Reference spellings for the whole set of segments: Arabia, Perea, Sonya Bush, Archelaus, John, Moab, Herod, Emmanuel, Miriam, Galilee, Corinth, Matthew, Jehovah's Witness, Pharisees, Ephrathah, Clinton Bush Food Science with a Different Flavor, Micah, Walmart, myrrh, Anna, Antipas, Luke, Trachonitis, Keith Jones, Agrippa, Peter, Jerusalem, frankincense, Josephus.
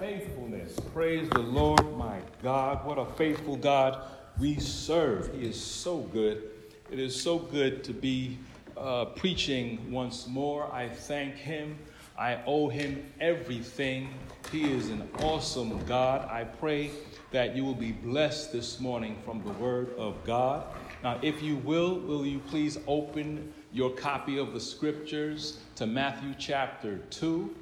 faithfulness. Praise the Lord, my God. What a faithful God we serve. He is so good. It is so good to be preaching once more. I thank him. I owe him everything. He is an awesome God. I pray that you will be blessed this morning from the word of God. Now, if you will you please open your copy of the scriptures to Matthew chapter 2.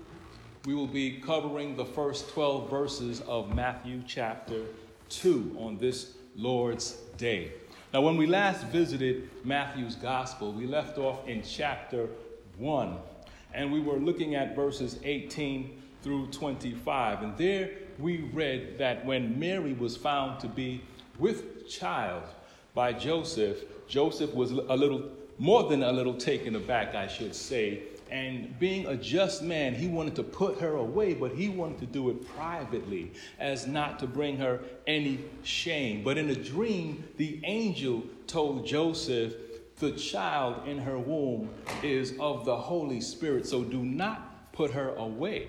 We will be covering the first 12 verses of Matthew chapter 2 on this Lord's Day. Now, when we last visited Matthew's gospel, we left off in chapter 1. And we were looking at verses 18 through 25. And there we read that when Mary was found to be with child by Joseph, Joseph was more than a little taken aback, I should say. And being a just man, he wanted to put her away, but he wanted to do it privately as not to bring her any shame. But in a dream, the angel told Joseph, the child in her womb is of the Holy Spirit, so do not put her away.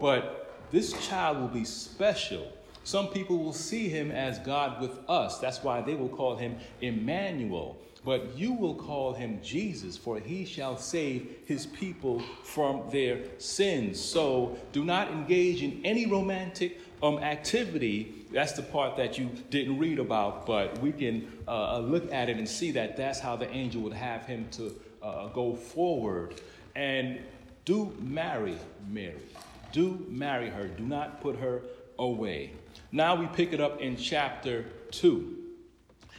But this child will be special. Some people will see him as God with us. That's why they will call him Emmanuel. But you will call him Jesus, for he shall save his people from their sins. So do not engage in any romantic activity. That's the part that you didn't read about, but we can look at it and see that that's how the angel would have him to go forward. And do marry Mary. Do marry her. Do not put her away. Now we pick it up in chapter 2.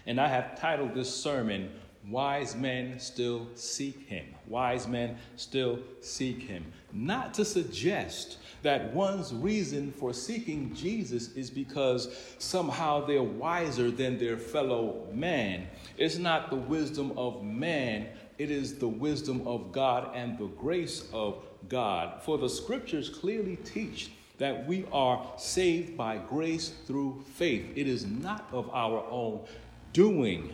And I have titled this sermon, Wise Men Still Seek Him. Wise Men Still Seek Him. Not to suggest that one's reason for seeking Jesus is because somehow they're wiser than their fellow man. It's not the wisdom of man. It is the wisdom of God and the grace of God. For the scriptures clearly teach that we are saved by grace through faith. It is not of our own doing.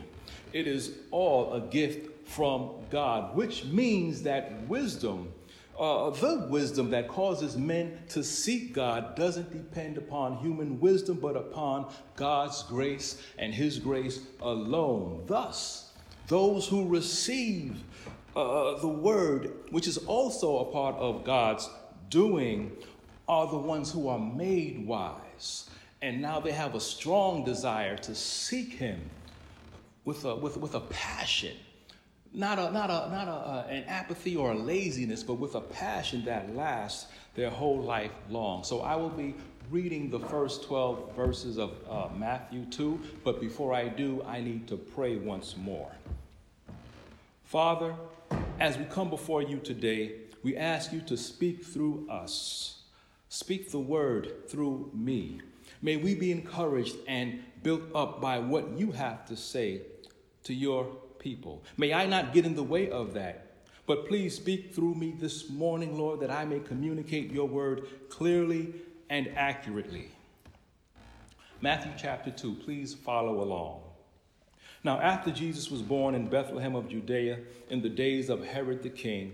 It is all a gift from God, which means that wisdom, the wisdom that causes men to seek God, doesn't depend upon human wisdom, but upon God's grace and his grace alone. Thus, those who receive the word, which is also a part of God's doing, are the ones who are made wise. And now they have a strong desire to seek him with a passion, not an apathy or a laziness, but with a passion that lasts their whole life long. So I will be reading the first 12 verses of Matthew 2, but before I do, I need to pray once more. Father, as we come before you today, we ask you to speak through us. Speak the word through me. May we be encouraged and built up by what you have to say to your people. May I not get in the way of that, but please speak through me this morning, Lord, that I may communicate your word clearly and accurately. Matthew chapter 2, please follow along. Now, after Jesus was born in Bethlehem of Judea in the days of Herod the king,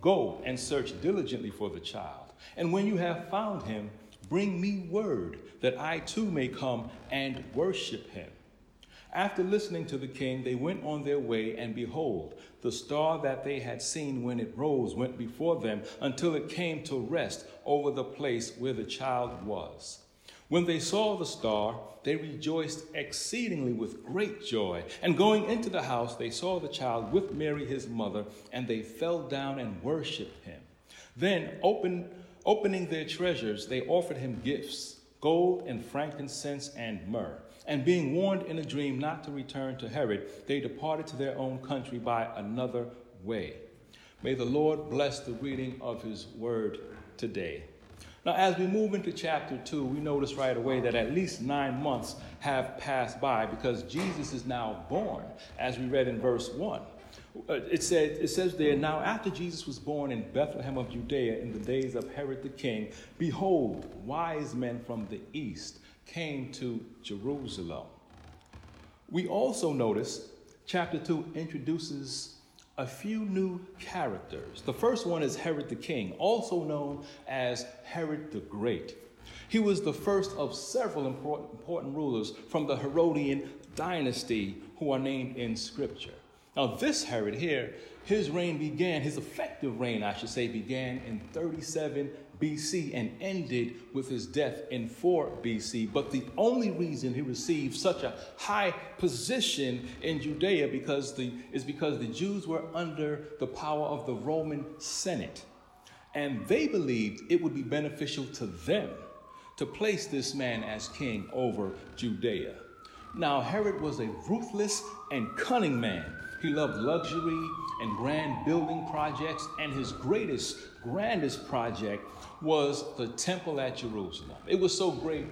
go and search diligently for the child. And when you have found him, bring me word that I too may come and worship him. After listening to the king, they went on their way, and behold, the star that they had seen when it rose went before them until it came to rest over the place where the child was. When they saw the star, they rejoiced exceedingly with great joy. And going into the house, they saw the child with Mary, his mother, and they fell down and worshipped him. Then, opening their treasures, they offered him gifts, gold and frankincense and myrrh. And being warned in a dream not to return to Herod, they departed to their own country by another way. May the Lord bless the reading of his word today. Now, as we move into chapter 2, we notice right away that at least 9 months have passed by because Jesus is now born, as we read in verse 1. It says there, now after Jesus was born in Bethlehem of Judea in the days of Herod the king, behold, wise men from the east came to Jerusalem. We also notice chapter 2 introduces a few new characters. The first one is Herod the king, also known as Herod the Great. He was the first of several important rulers from the Herodian dynasty who are named in Scripture. Now this Herod here, his effective reign began in 37 BC and ended with his death in 4 BC. But the only reason he received such a high position in Judea is because the Jews were under the power of the Roman Senate. And they believed it would be beneficial to them to place this man as king over Judea. Now Herod was a ruthless and cunning man. He loved luxury and grand building projects, and his grandest project was the temple at Jerusalem. It was so great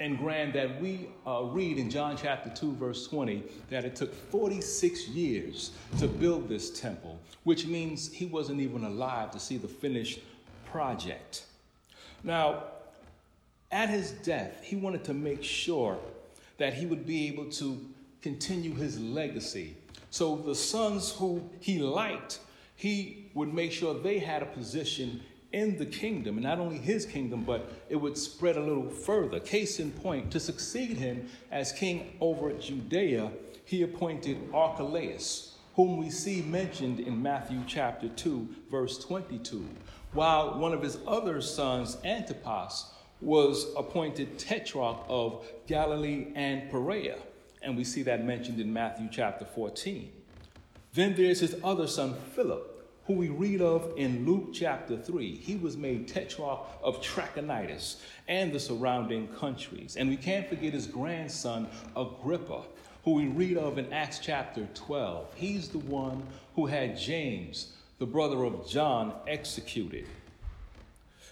and grand that we read in John chapter 2, verse 20, that it took 46 years to build this temple, which means he wasn't even alive to see the finished project. Now, at his death, he wanted to make sure that he would be able to continue his legacy. So the sons who he liked, he would make sure they had a position in the kingdom, and not only his kingdom, but it would spread a little further. Case in point, to succeed him as king over Judea, he appointed Archelaus, whom we see mentioned in Matthew chapter 2, verse 22, while one of his other sons, Antipas, was appointed tetrarch of Galilee and Perea. And we see that mentioned in Matthew chapter 14. Then there's his other son, Philip, who we read of in Luke chapter 3. He was made tetrarch of Trachonitis and the surrounding countries. And we can't forget his grandson, Agrippa, who we read of in Acts chapter 12. He's the one who had James, the brother of John, executed.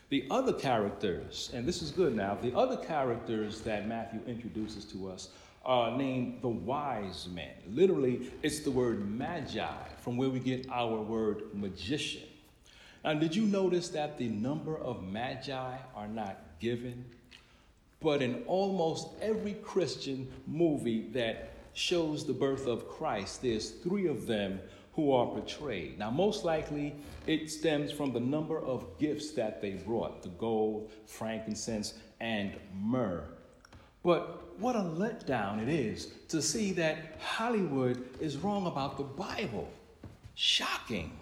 The other characters, and this is good now, the other characters that Matthew introduces to us are named the wise men. Literally, it's the word Magi, from where we get our word magician. Now, did you notice that the number of Magi are not given? But in almost every Christian movie that shows the birth of Christ, there's 3 of them who are portrayed. Now, most likely, it stems from the number of gifts that they brought, the gold, frankincense, and myrrh. But what a letdown it is to see that Hollywood is wrong about the Bible. Shocking.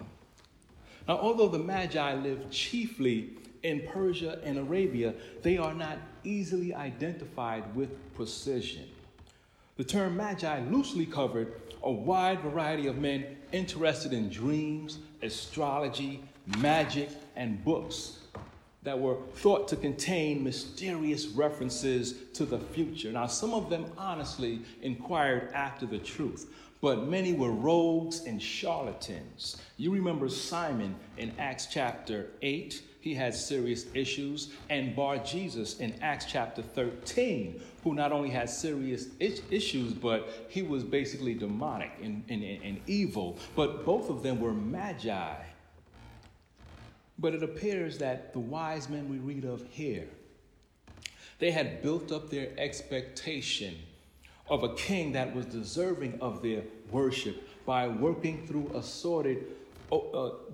Now, although the Magi lived chiefly in Persia and Arabia, they are not easily identified with precision. The term Magi loosely covered a wide variety of men interested in dreams, astrology, magic, and books that were thought to contain mysterious references to the future. Now, some of them honestly inquired after the truth, but many were rogues and charlatans. You remember Simon in Acts chapter 8, he had serious issues, and Bar-Jesus in Acts chapter 13, who not only had serious issues, but he was basically demonic and evil, but both of them were Magi. But it appears that the wise men we read of here, they had built up their expectation of a king that was deserving of their worship by working through assorted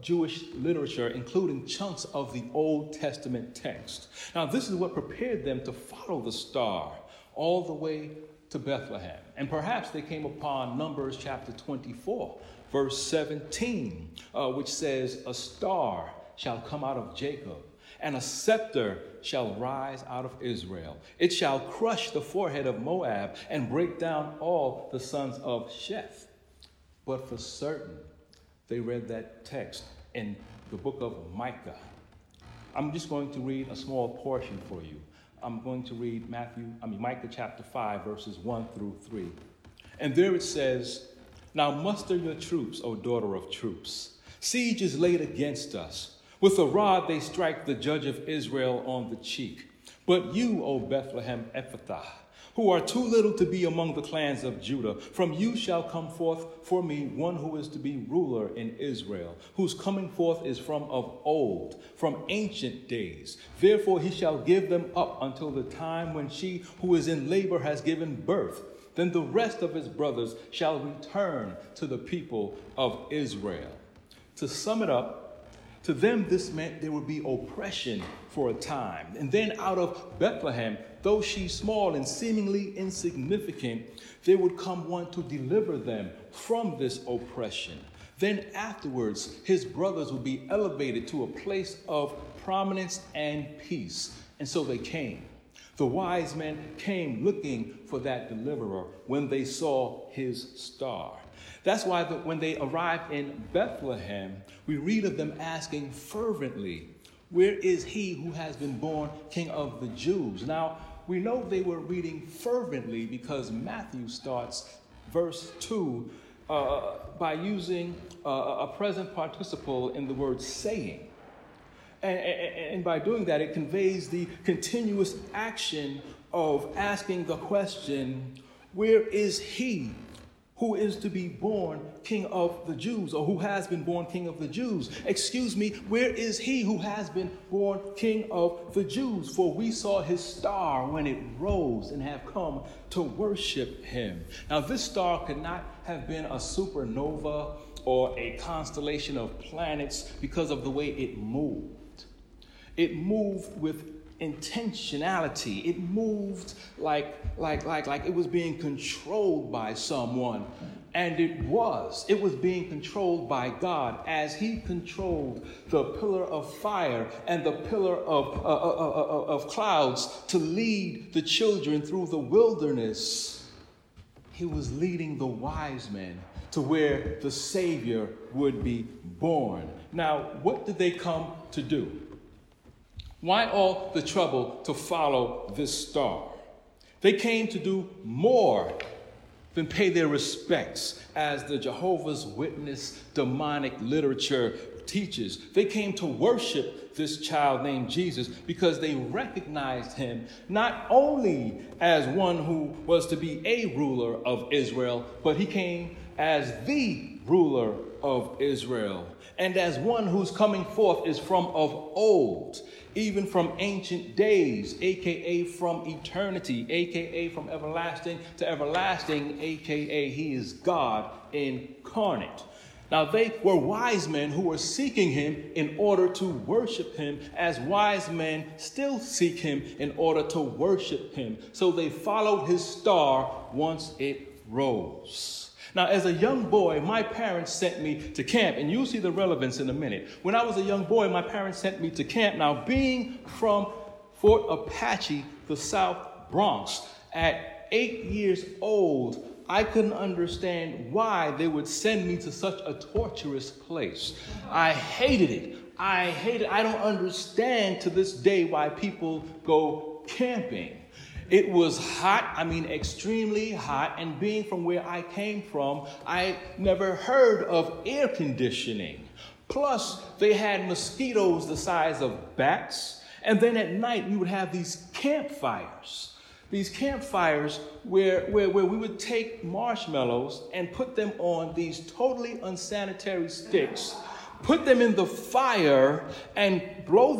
Jewish literature, including chunks of the Old Testament text. Now, this is what prepared them to follow the star all the way to Bethlehem. And perhaps they came upon Numbers chapter 24, verse 17, which says, a star shall come out of Jacob, and a scepter shall rise out of Israel. It shall crush the forehead of Moab and break down all the sons of Sheph. But for certain, they read that text in the book of Micah. I'm just going to read a small portion for you. I'm going to read Micah chapter 5, verses 1 through 3. And there it says, "Now muster your troops, O daughter of troops. Siege is laid against us. With a rod they strike the judge of Israel on the cheek. But you, O Bethlehem Ephrathah, who are too little to be among the clans of Judah, from you shall come forth for me one who is to be ruler in Israel, whose coming forth is from of old, from ancient days. Therefore he shall give them up until the time when she who is in labor has given birth. Then the rest of his brothers shall return to the people of Israel." To sum it up, to them this meant there would be oppression for a time. And then out of Bethlehem, though she small and seemingly insignificant, there would come one to deliver them from this oppression. Then afterwards, his brothers would be elevated to a place of prominence and peace. And so they came. The wise men came looking for that deliverer when they saw his star. That's why when they arrived in Bethlehem, we read of them asking fervently, "Where is he who has been born King of the Jews?" Now, we know they were reading fervently because Matthew starts verse 2 by using a present participle in the word saying. And by doing that, it conveys the continuous action of asking the question, "Where is he who is to be born King of the Jews?" Or who has been born King of the Jews. Excuse me, where is he who has been born King of the Jews? For we saw his star when it rose and have come to worship him. Now this star could not have been a supernova or a constellation of planets because of the way it moved. It moved with intentionality. It moved like it was being controlled by someone, and it was being controlled by God as he controlled the pillar of fire and the pillar of clouds to lead the children through the wilderness. He was leading the wise men to where the Savior would be born. Now, what did they come to do? Why all the trouble to follow this star? They came to do more than pay their respects, as the Jehovah's Witness demonic literature teaches. They came to worship this child named Jesus because they recognized him not only as one who was to be a ruler of Israel, but he came as the ruler of Israel, and as one whose coming forth is from of old, even from ancient days, aka from eternity, aka from everlasting to everlasting, aka he is God incarnate. Now they were wise men who were seeking him in order to worship him, as wise men still seek him in order to worship him. So they followed his star once it rose. Now, as a young boy, my parents sent me to camp, and you'll see the relevance in a minute. When I was a young boy, my parents sent me to camp. Now, being from Fort Apache, the South Bronx, at 8 years old, I couldn't understand why they would send me to such a torturous place. I hated it. I don't understand to this day why people go camping. It was hot, extremely hot, and being from where I came from, I never heard of air conditioning. Plus, they had mosquitoes the size of bats, and then at night we would have these campfires. These campfires where we would take marshmallows and put them on these totally unsanitary sticks, put them in the fire and blow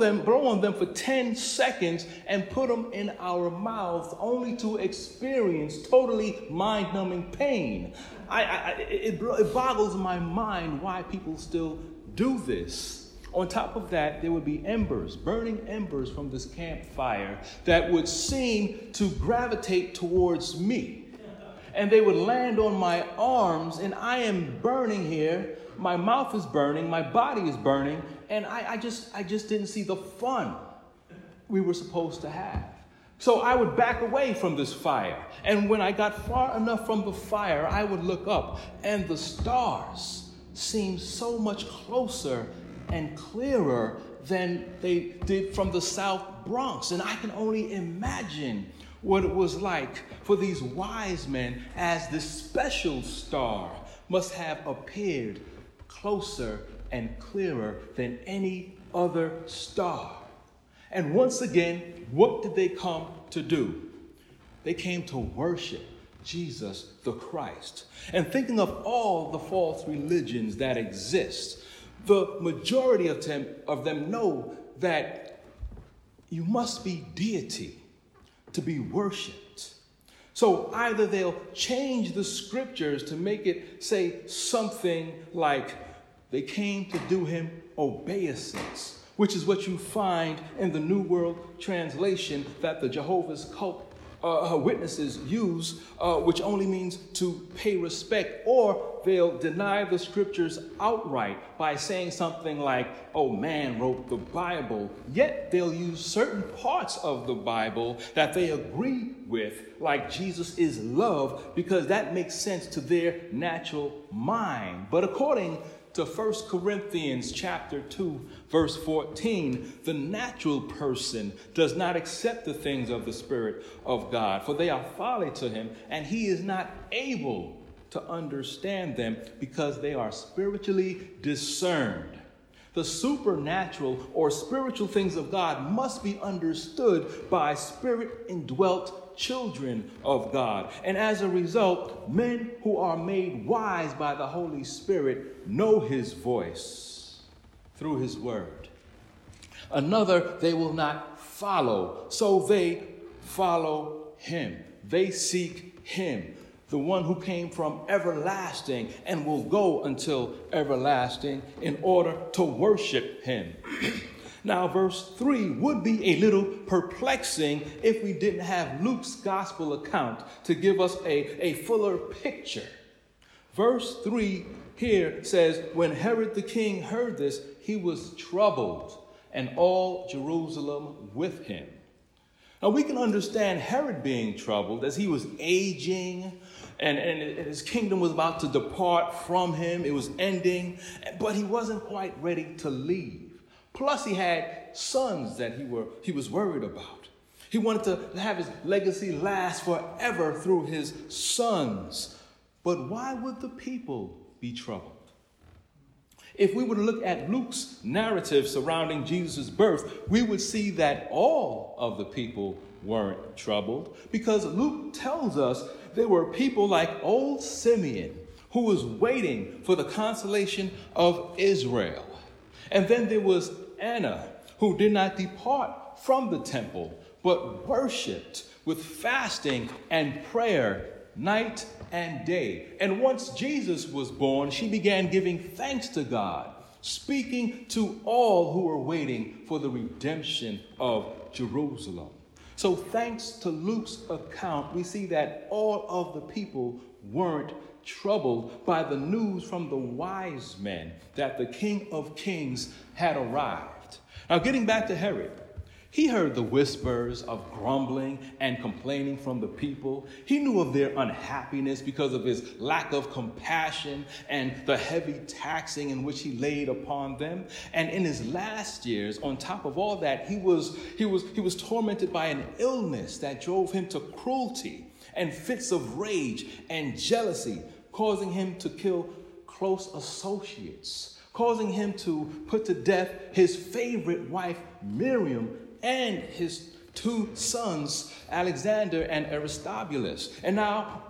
on them for 10 seconds and put them in our mouths only to experience totally mind-numbing pain. It boggles my mind why people still do this. On top of that, there would be embers, burning embers from this campfire that would seem to gravitate towards me. And they would land on my arms, and I am burning here. My mouth is burning, my body is burning, and I just didn't see the fun. we were supposed to have. So I would back away from this fire. And when I got far enough from the fire, I would look up, and the stars seemed so much closer and clearer than they did from the South Bronx. And I can only imagine what it was like for these wise men as this special star must have appeared closer and clearer than any other star. And once again, what did they come to do? They came to worship Jesus the Christ. And thinking of all the false religions that exist, the majority of them know that you must be deity to be worshipped. So either they'll change the scriptures to make it say something like, they came to do him obeisance, which is what you find in the New World Translation that the Jehovah's Witnesses use, which only means to pay respect, or they'll deny the scriptures outright by saying something like, oh, man wrote the Bible, yet they'll use certain parts of the Bible that they agree with, like Jesus is love, because that makes sense to their natural mind. But according to 1 Corinthians chapter 2, verse 14, the natural person does not accept the things of the Spirit of God, for they are folly to him, and he is not able to understand them because they are spiritually discerned. The supernatural or spiritual things of God must be understood by Spirit-indwelt children of God. And as a result, men who are made wise by the Holy Spirit know his voice through his word. Another they will not follow, so they follow him. They seek him, the one who came from everlasting and will go until everlasting, in order to worship him. Now, verse 3 would be a little perplexing if we didn't have Luke's gospel account to give us a fuller picture. Verse 3 here says, when Herod the king heard this, he was troubled, and all Jerusalem with him. Now, we can understand Herod being troubled as he was aging and his kingdom was about to depart from him. It was ending, but he wasn't quite ready to leave. Plus, he had sons that he was worried about. He wanted to have his legacy last forever through his sons. But why would the people be troubled? If we were to look at Luke's narrative surrounding Jesus' birth, we would see that all of the people weren't troubled, because Luke tells us there were people like old Simeon, who was waiting for the consolation of Israel. And then there was Anna, who did not depart from the temple, but worshiped with fasting and prayer night and day. And once Jesus was born, she began giving thanks to God, speaking to all who were waiting for the redemption of Jerusalem. So thanks to Luke's account, we see that all of the people weren't troubled by the news from the wise men that the King of Kings had arrived. Now, getting back to Herod, he heard the whispers of grumbling and complaining from the people. He knew of their unhappiness because of his lack of compassion and the heavy taxing in which he laid upon them. And in his last years, on top of all that, he was tormented by an illness that drove him to cruelty and fits of rage and jealousy, causing him to kill close associates, causing him to put to death his favorite wife, Miriam, and his two sons, Alexander and Aristobulus. And now,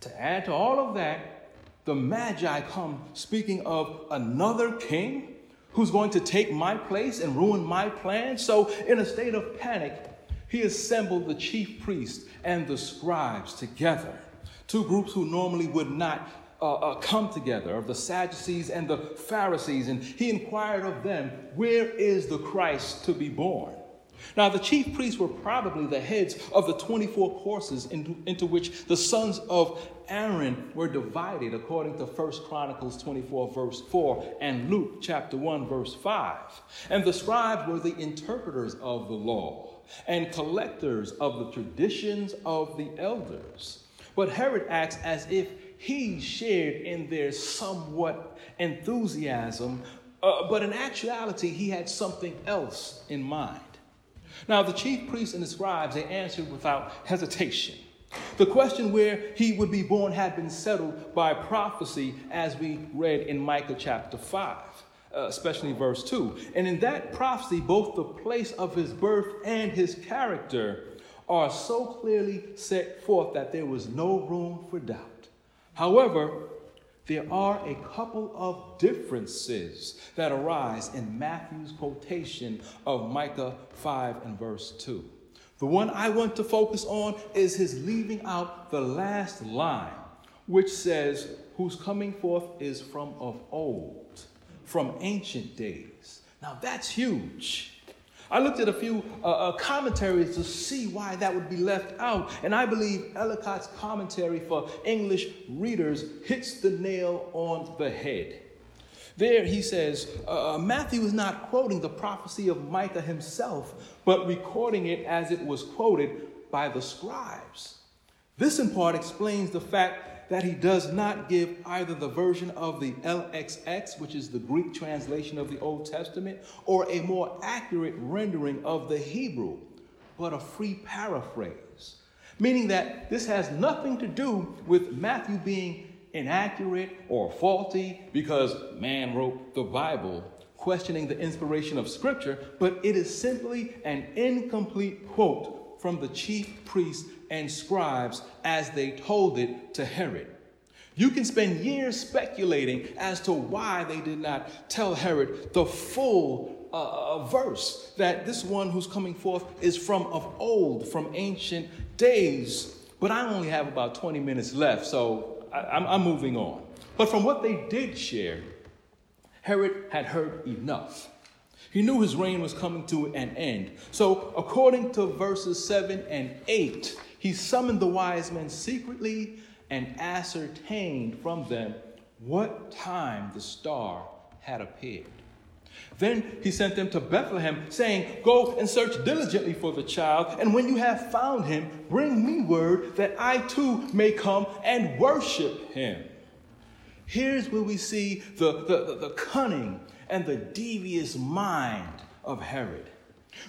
to add to all of that, the Magi come speaking of another king who's going to take my place and ruin my plans. So in a state of panic, he assembled the chief priests and the scribes together, two groups who normally would not come together, of the Sadducees and the Pharisees, and he inquired of them, where is the Christ to be born? Now, the chief priests were probably the heads of the 24 courses into which the sons of Aaron were divided, according to 1 Chronicles 24, verse 4, and Luke chapter 1, verse 5. And the scribes were the interpreters of the law and collectors of the traditions of the elders. But Herod acts as if he shared in their somewhat enthusiasm, but in actuality, he had something else in mind. Now, the chief priests and the scribes, they answered without hesitation. The question where he would be born had been settled by prophecy, as we read in Micah chapter 5, especially verse 2. And in that prophecy, both the place of his birth and his character are so clearly set forth that there was no room for doubt. However, there are a couple of differences that arise in Matthew's quotation of Micah 5 and verse 2. The one I want to focus on is his leaving out the last line, which says, whose coming forth is from of old, from ancient days. Now that's huge. I looked at a few commentaries to see why that would be left out. And I believe Ellicott's commentary for English readers hits the nail on the head. There he says, Matthew is not quoting the prophecy of Micah himself, but recording it as it was quoted by the scribes. This in part explains the fact that he does not give either the version of the LXX, which is the Greek translation of the Old Testament, or a more accurate rendering of the Hebrew, but a free paraphrase, meaning that this has nothing to do with Matthew being inaccurate or faulty because man wrote the Bible, questioning the inspiration of Scripture, but it is simply an incomplete quote from the chief priests and scribes as they told it to Herod. You can spend years speculating as to why they did not tell Herod the full verse that this one who's coming forth is from of old, from ancient days. But I only have about 20 minutes left, so I'm moving on. But from what they did share, Herod had heard enough. He knew his reign was coming to an end. So according to verses 7 and 8, he summoned the wise men secretly and ascertained from them what time the star had appeared. Then he sent them to Bethlehem, saying, "Go and search diligently for the child, and when you have found him, bring me word that I too may come and worship him." Here's where we see the cunning and the devious mind of Herod.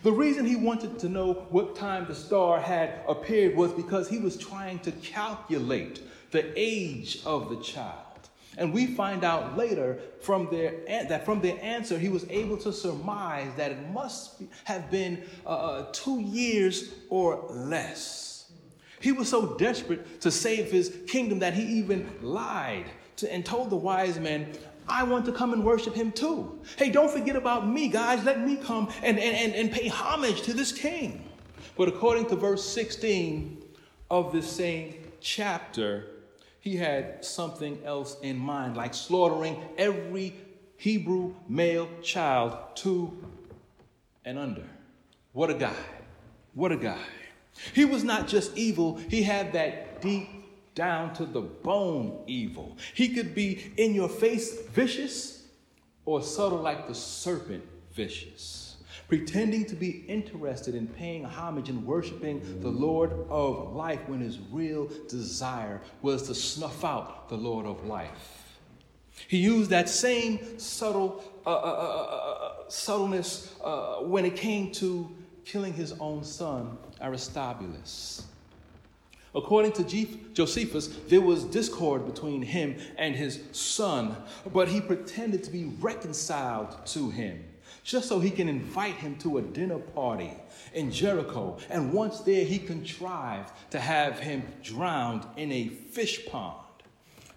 The reason he wanted to know what time the star had appeared was because he was trying to calculate the age of the child. And we find out later from their answer, he was able to surmise that it must have been 2 years or less. He was so desperate to save his kingdom that he even lied and told the wise men, "I want to come and worship him too. Hey, don't forget about me, guys. Let me come and pay homage to this king." But according to verse 16 of this same chapter, he had something else in mind, like slaughtering every Hebrew male child 2 and under. What a guy. What a guy. He was not just evil. He had that deep, down to the bone evil. He could be in your face vicious or subtle like the serpent vicious, pretending to be interested in paying homage and worshiping the Lord of life when his real desire was to snuff out the Lord of life. He used that same subtle subtleness when it came to killing his own son, Aristobulus. According to Josephus, there was discord between him and his son, but he pretended to be reconciled to him, just so he can invite him to a dinner party in Jericho. And once there, he contrived to have him drowned in a fish pond.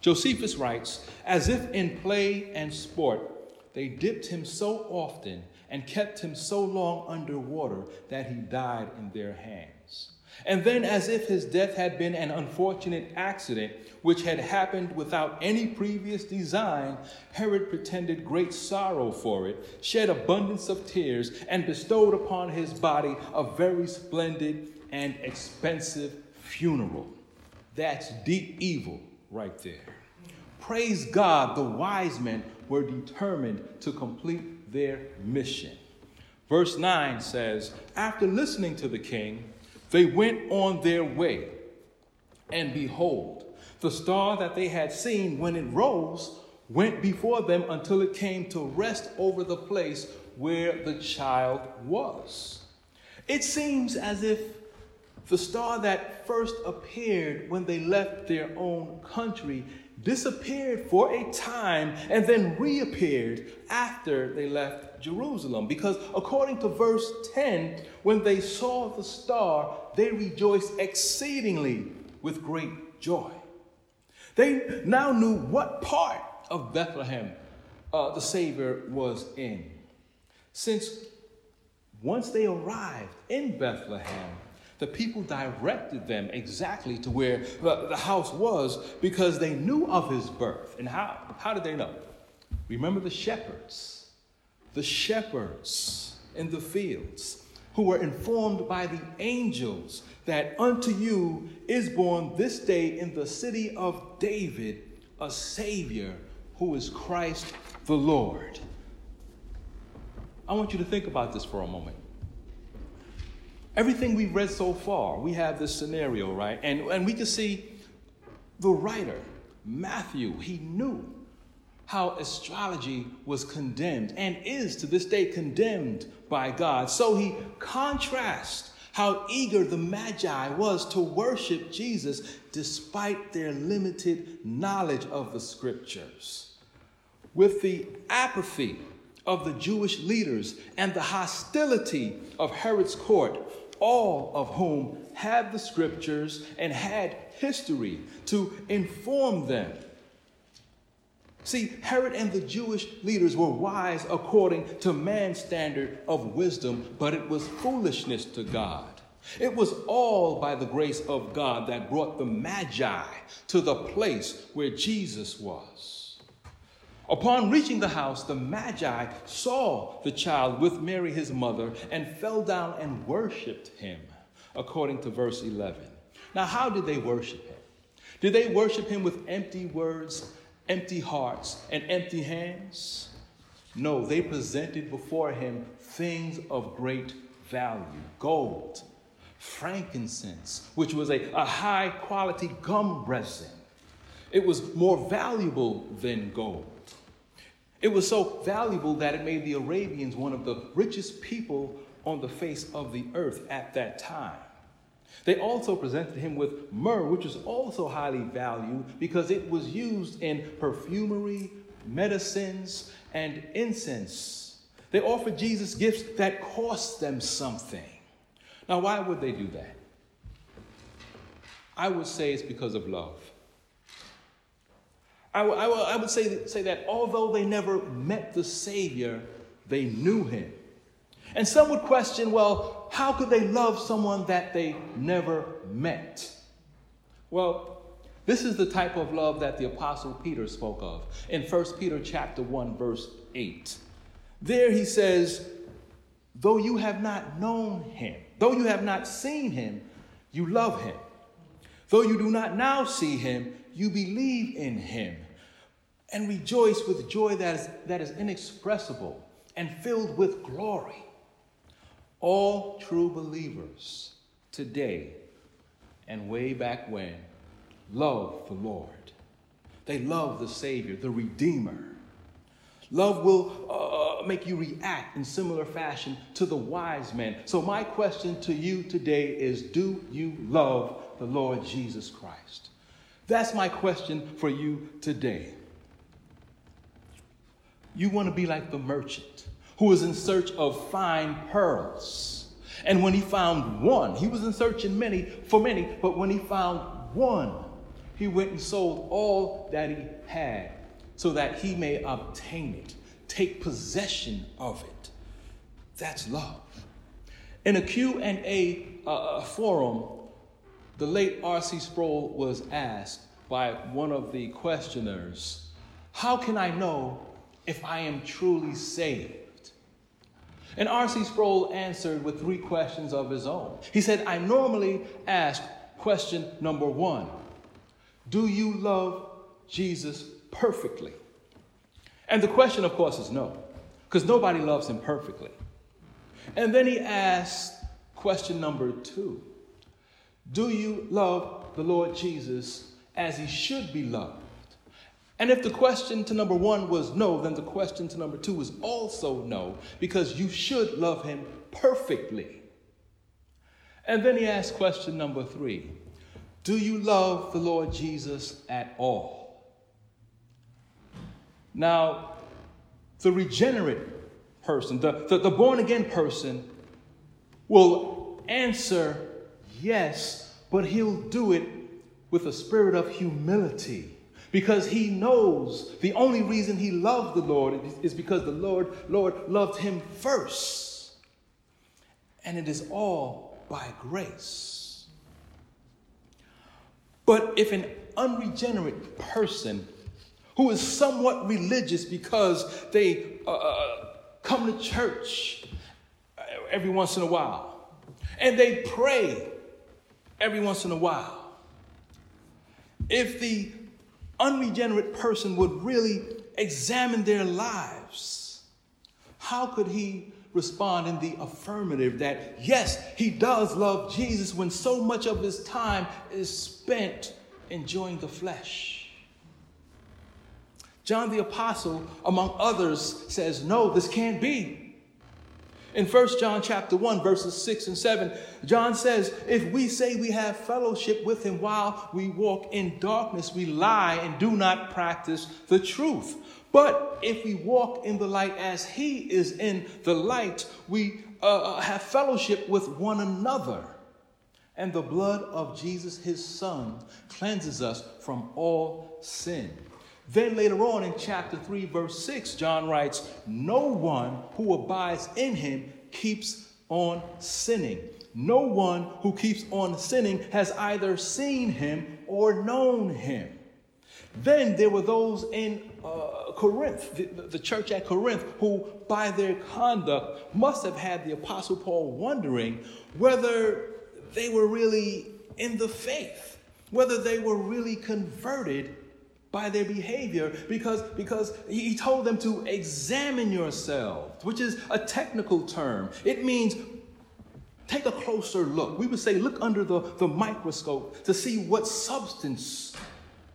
Josephus writes, "As if in play and sport, they dipped him so often and kept him so long underwater that he died in their hands." And then, as if his death had been an unfortunate accident, which had happened without any previous design, Herod pretended great sorrow for it, shed abundance of tears, and bestowed upon his body a very splendid and expensive funeral. That's deep evil right there. Praise God, the wise men were determined to complete their mission. Verse 9 says, after listening to the king, they went on their way, and behold, the star that they had seen when it rose went before them until it came to rest over the place where the child was. It seems as if the star that first appeared when they left their own country disappeared for a time and then reappeared after they left Jerusalem. Because according to verse 10, when they saw the star, they rejoiced exceedingly with great joy. They now knew what part of Bethlehem the Savior was in. Once they arrived in Bethlehem, the people directed them exactly to where the house was because they knew of his birth. And how did they know? Remember the shepherds in the fields who were informed by the angels that unto you is born this day in the city of David a Savior who is Christ the Lord. I want you to think about this for a moment. Everything we've read so far, we have this scenario, right? And we can see the writer, Matthew, he knew how astrology was condemned and is to this day condemned by God. So he contrasts how eager the Magi was to worship Jesus despite their limited knowledge of the scriptures with the apathy of the Jewish leaders and the hostility of Herod's court, all of whom had the scriptures and had history to inform them. See, Herod and the Jewish leaders were wise according to man's standard of wisdom, but it was foolishness to God. It was all by the grace of God that brought the Magi to the place where Jesus was. Upon reaching the house, the Magi saw the child with Mary, his mother, and fell down and worshipped him, according to verse 11. Now, how did they worship him? Did they worship him with empty words, empty hearts, and empty hands? No, they presented before him things of great value, gold, frankincense, which was a high-quality gum resin. It was more valuable than gold. It was so valuable that it made the Arabians one of the richest people on the face of the earth at that time. They also presented him with myrrh, which is also highly valued because it was used in perfumery, medicines, and incense. They offered Jesus gifts that cost them something. Now, why would they do that? I would say it's because of love. I would say that although they never met the Savior, they knew him. And some would question, well, how could they love someone that they never met? Well, this is the type of love that the Apostle Peter spoke of in 1 Peter chapter 1, verse 8. There he says, though you have not known him, though you have not seen him, you love him. Though you do not now see him, you believe in him and rejoice with joy that is inexpressible and filled with glory. All true believers today and way back when love the Lord. They love the Savior, the Redeemer. Love will make you react in similar fashion to the wise men. So my question to you today is, do you love the Lord Jesus Christ? That's my question for you today. You want to be like the merchant who was in search of fine pearls. And when he found one, he was in search for many, but when he found one, he went and sold all that he had so that he may obtain it, take possession of it. That's love. In a Q&A forum, The late R.C. Sproul was asked by one of the questioners, "How can I know if I am truly saved?" And R.C. Sproul answered with three questions of his own. He said, "I normally ask question number one, do you love Jesus perfectly?" And the question, of course, is no, because nobody loves him perfectly. And then he asked question number two, do you love the Lord Jesus as he should be loved? And if the question to number one was no, then the question to number two is also no, because you should love him perfectly. And then he asked question number three, do you love the Lord Jesus at all? Now, the regenerate person, the born-again person will answer yes, but he'll do it with a spirit of humility because he knows the only reason he loved the Lord is because the Lord loved him first. And it is all by grace. But if an unregenerate person who is somewhat religious because they come to church every once in a while and they pray every once in a while, if the unregenerate person would really examine their lives, how could he respond in the affirmative that, yes, he does love Jesus when so much of his time is spent enjoying the flesh? John the Apostle, among others, says, no, this can't be. In 1 John chapter 1, verses 6 and 7, John says, if we say we have fellowship with him while we walk in darkness, we lie and do not practice the truth. But if we walk in the light as he is in the light, we have fellowship with one another. And the blood of Jesus, his son, cleanses us from all sin. Then later on in chapter 3, verse 6, John writes, no one who abides in him keeps on sinning. No one who keeps on sinning has either seen him or known him. Then there were those in Corinth, the church at Corinth, who by their conduct must have had the Apostle Paul wondering whether they were really in the faith, whether they were really converted by their behavior, because he told them to examine yourselves, which is a technical term. It means take a closer look. We would say look under the microscope to see what substance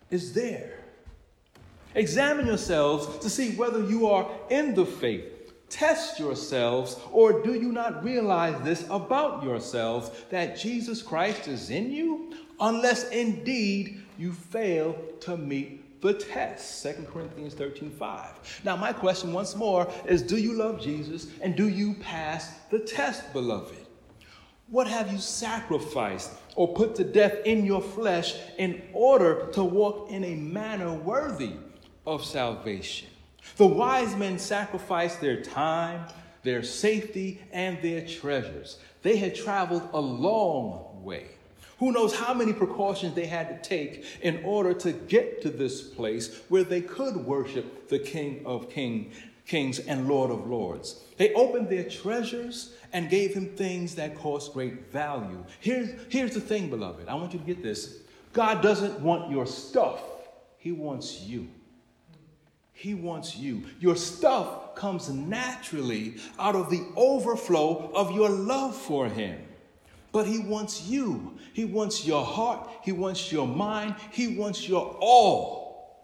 is there. Examine yourselves to see whether you are in the faith. Test yourselves, or do you not realize this about yourselves, that Jesus Christ is in you, unless indeed you fail to meet the test, 2 Corinthians 13:5. Now, my question once more is, do you love Jesus and do you pass the test, beloved? What have you sacrificed or put to death in your flesh in order to walk in a manner worthy of salvation? The wise men sacrificed their time, their safety, and their treasures. They had traveled a long way. Who knows how many precautions they had to take in order to get to this place where they could worship the King of Kings and Lord of Lords. They opened their treasures and gave him things that cost great value. Here's the thing, beloved. I want you to get this. God doesn't want your stuff. He wants you. He wants you. Your stuff comes naturally out of the overflow of your love for him. But he wants you. He wants your heart. He wants your mind. He wants your all.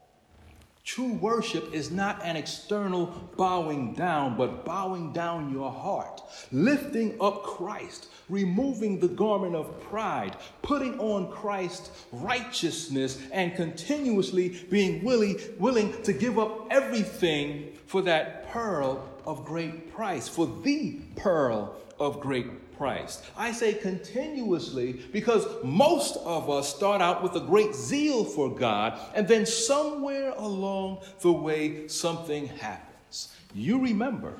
True worship is not an external bowing down, but bowing down your heart, lifting up Christ, removing the garment of pride, putting on Christ's righteousness, and continuously being willing to give up everything for that pearl of great price, for the pearl of great price. I say continuously because most of us start out with a great zeal for God, and then somewhere along the way something happens. You remember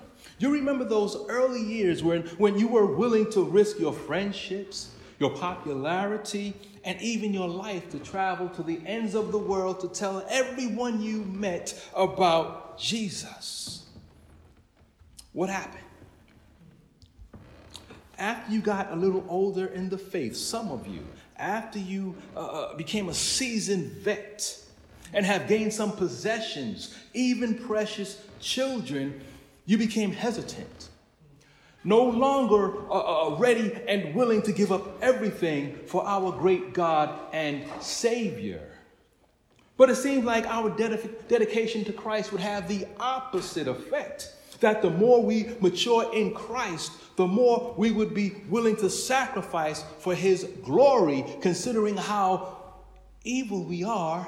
those early years when you were willing to risk your friendships, your popularity, and even your life to travel to the ends of the world to tell everyone you met about Jesus. What happened? After you got a little older in the faith, some of you, after you became a seasoned vet and have gained some possessions, even precious children, you became hesitant. No longer ready and willing to give up everything for our great God and Savior. But it seems like our dedication to Christ would have the opposite effect. That the more we mature in Christ, the more we would be willing to sacrifice for His glory, considering how evil we are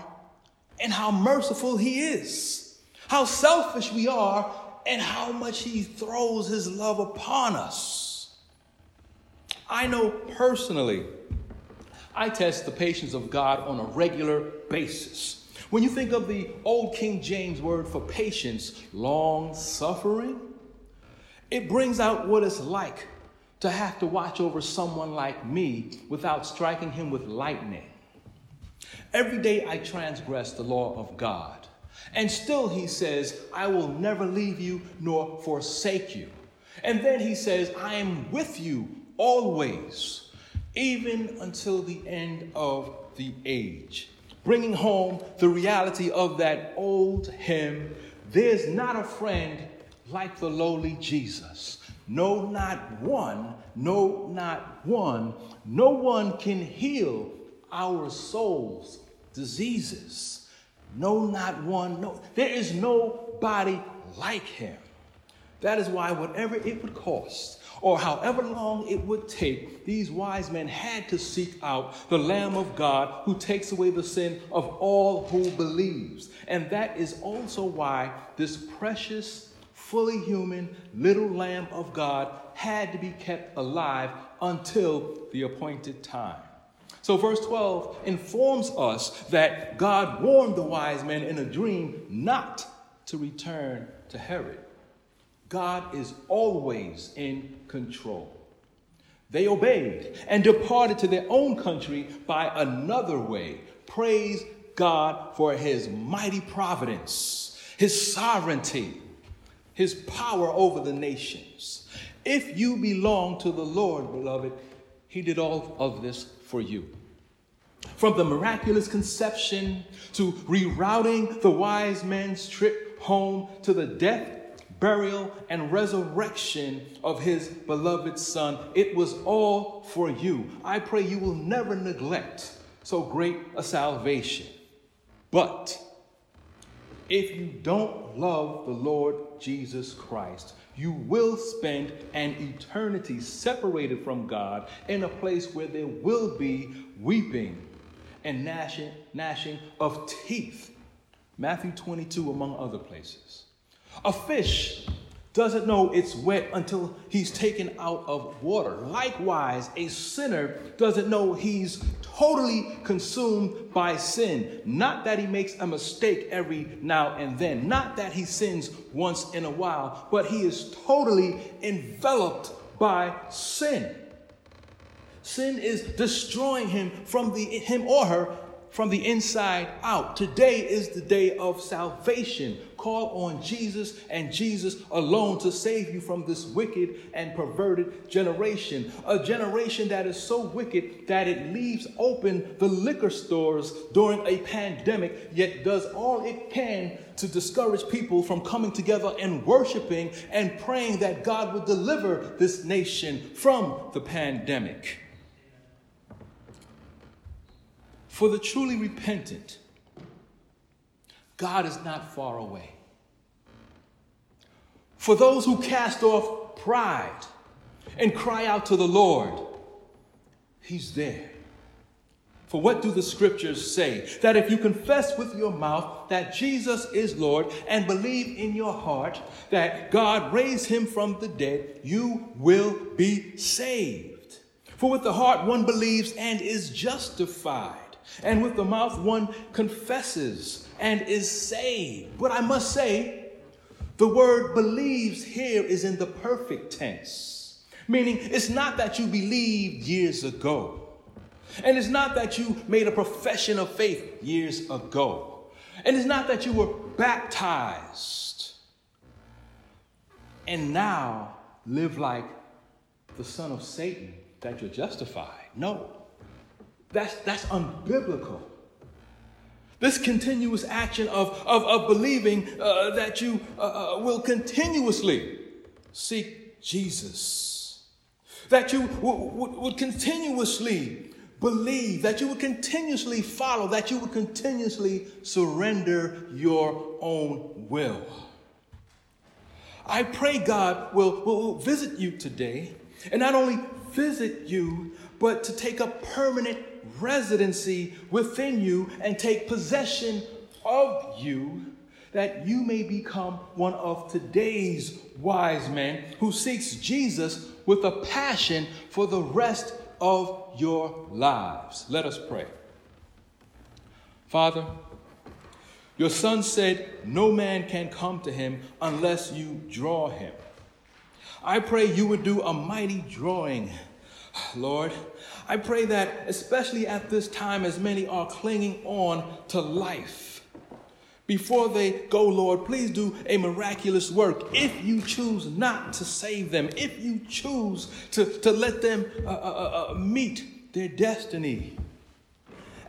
and how merciful He is, how selfish we are and how much He throws His love upon us. I know personally, I test the patience of God on a regular basis. When you think of the old King James word for patience, long-suffering, it brings out what it's like to have to watch over someone like me without striking him with lightning. Every day I transgress the law of God, and still He says, I will never leave you nor forsake you. And then He says, I am with you always, even until the end of the age. Bringing home the reality of that old hymn, there's not a friend like the lowly Jesus. No, not one. No, not one. No one can heal our souls' diseases. No, not one. No, there is nobody like Him. That is why whatever it would cost, or however long it would take, these wise men had to seek out the Lamb of God who takes away the sin of all who believes. And that is also why this precious, fully human little Lamb of God had to be kept alive until the appointed time. So verse 12 informs us that God warned the wise men in a dream not to return to Herod. God is always in control. They obeyed and departed to their own country by another way. Praise God for His mighty providence, His sovereignty, His power over the nations. If you belong to the Lord, beloved, He did all of this for you. From the miraculous conception to rerouting the wise men's trip home to the death, burial, and resurrection of His beloved Son. It was all for you. I pray you will never neglect so great a salvation. But if you don't love the Lord Jesus Christ, you will spend an eternity separated from God in a place where there will be weeping and gnashing of teeth. Matthew 22, among other places. A fish doesn't know it's wet until he's taken out of water. Likewise, a sinner doesn't know he's totally consumed by sin. Not that he makes a mistake every now and then. Not that he sins once in a while, but he is totally enveloped by sin. Sin is destroying him or her from the inside out. Today is the day of salvation. Call on Jesus and Jesus alone to save you from this wicked and perverted generation. A generation that is so wicked that it leaves open the liquor stores during a pandemic, yet does all it can to discourage people from coming together and worshiping and praying that God would deliver this nation from the pandemic. For the truly repentant, God is not far away. For those who cast off pride and cry out to the Lord, He's there. For what do the scriptures say? That if you confess with your mouth that Jesus is Lord and believe in your heart that God raised Him from the dead, you will be saved. For with the heart one believes and is justified. And with the mouth one confesses and is saved. But I must say, the word believes here is in the perfect tense. Meaning, it's not that you believed years ago. And it's not that you made a profession of faith years ago. And it's not that you were baptized and now live like the son of Satan that you're justified. No, that's unbiblical. This continuous action of believing that you will continuously seek Jesus, that you would continuously believe, that you would continuously follow, that you would continuously surrender your own will. I pray God will visit you today, and not only visit you, but to take a permanent residency within you and take possession of you, that you may become one of today's wise men who seeks Jesus with a passion for the rest of your lives. Let us pray. Father, your Son said, "No man can come to him unless you draw him." I pray you would do a mighty drawing, Lord. I pray that especially at this time, as many are clinging on to life, before they go, Lord, please do a miraculous work. If you choose not to save them, if you choose to let them meet their destiny.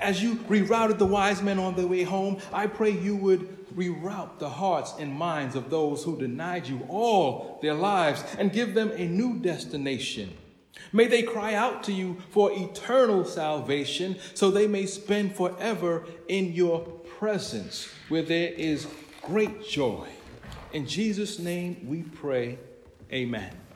As you rerouted the wise men on their way home, I pray you would reroute the hearts and minds of those who denied you all their lives and give them a new destination. May they cry out to you for eternal salvation, so they may spend forever in your presence where there is great joy. In Jesus' name we pray. Amen.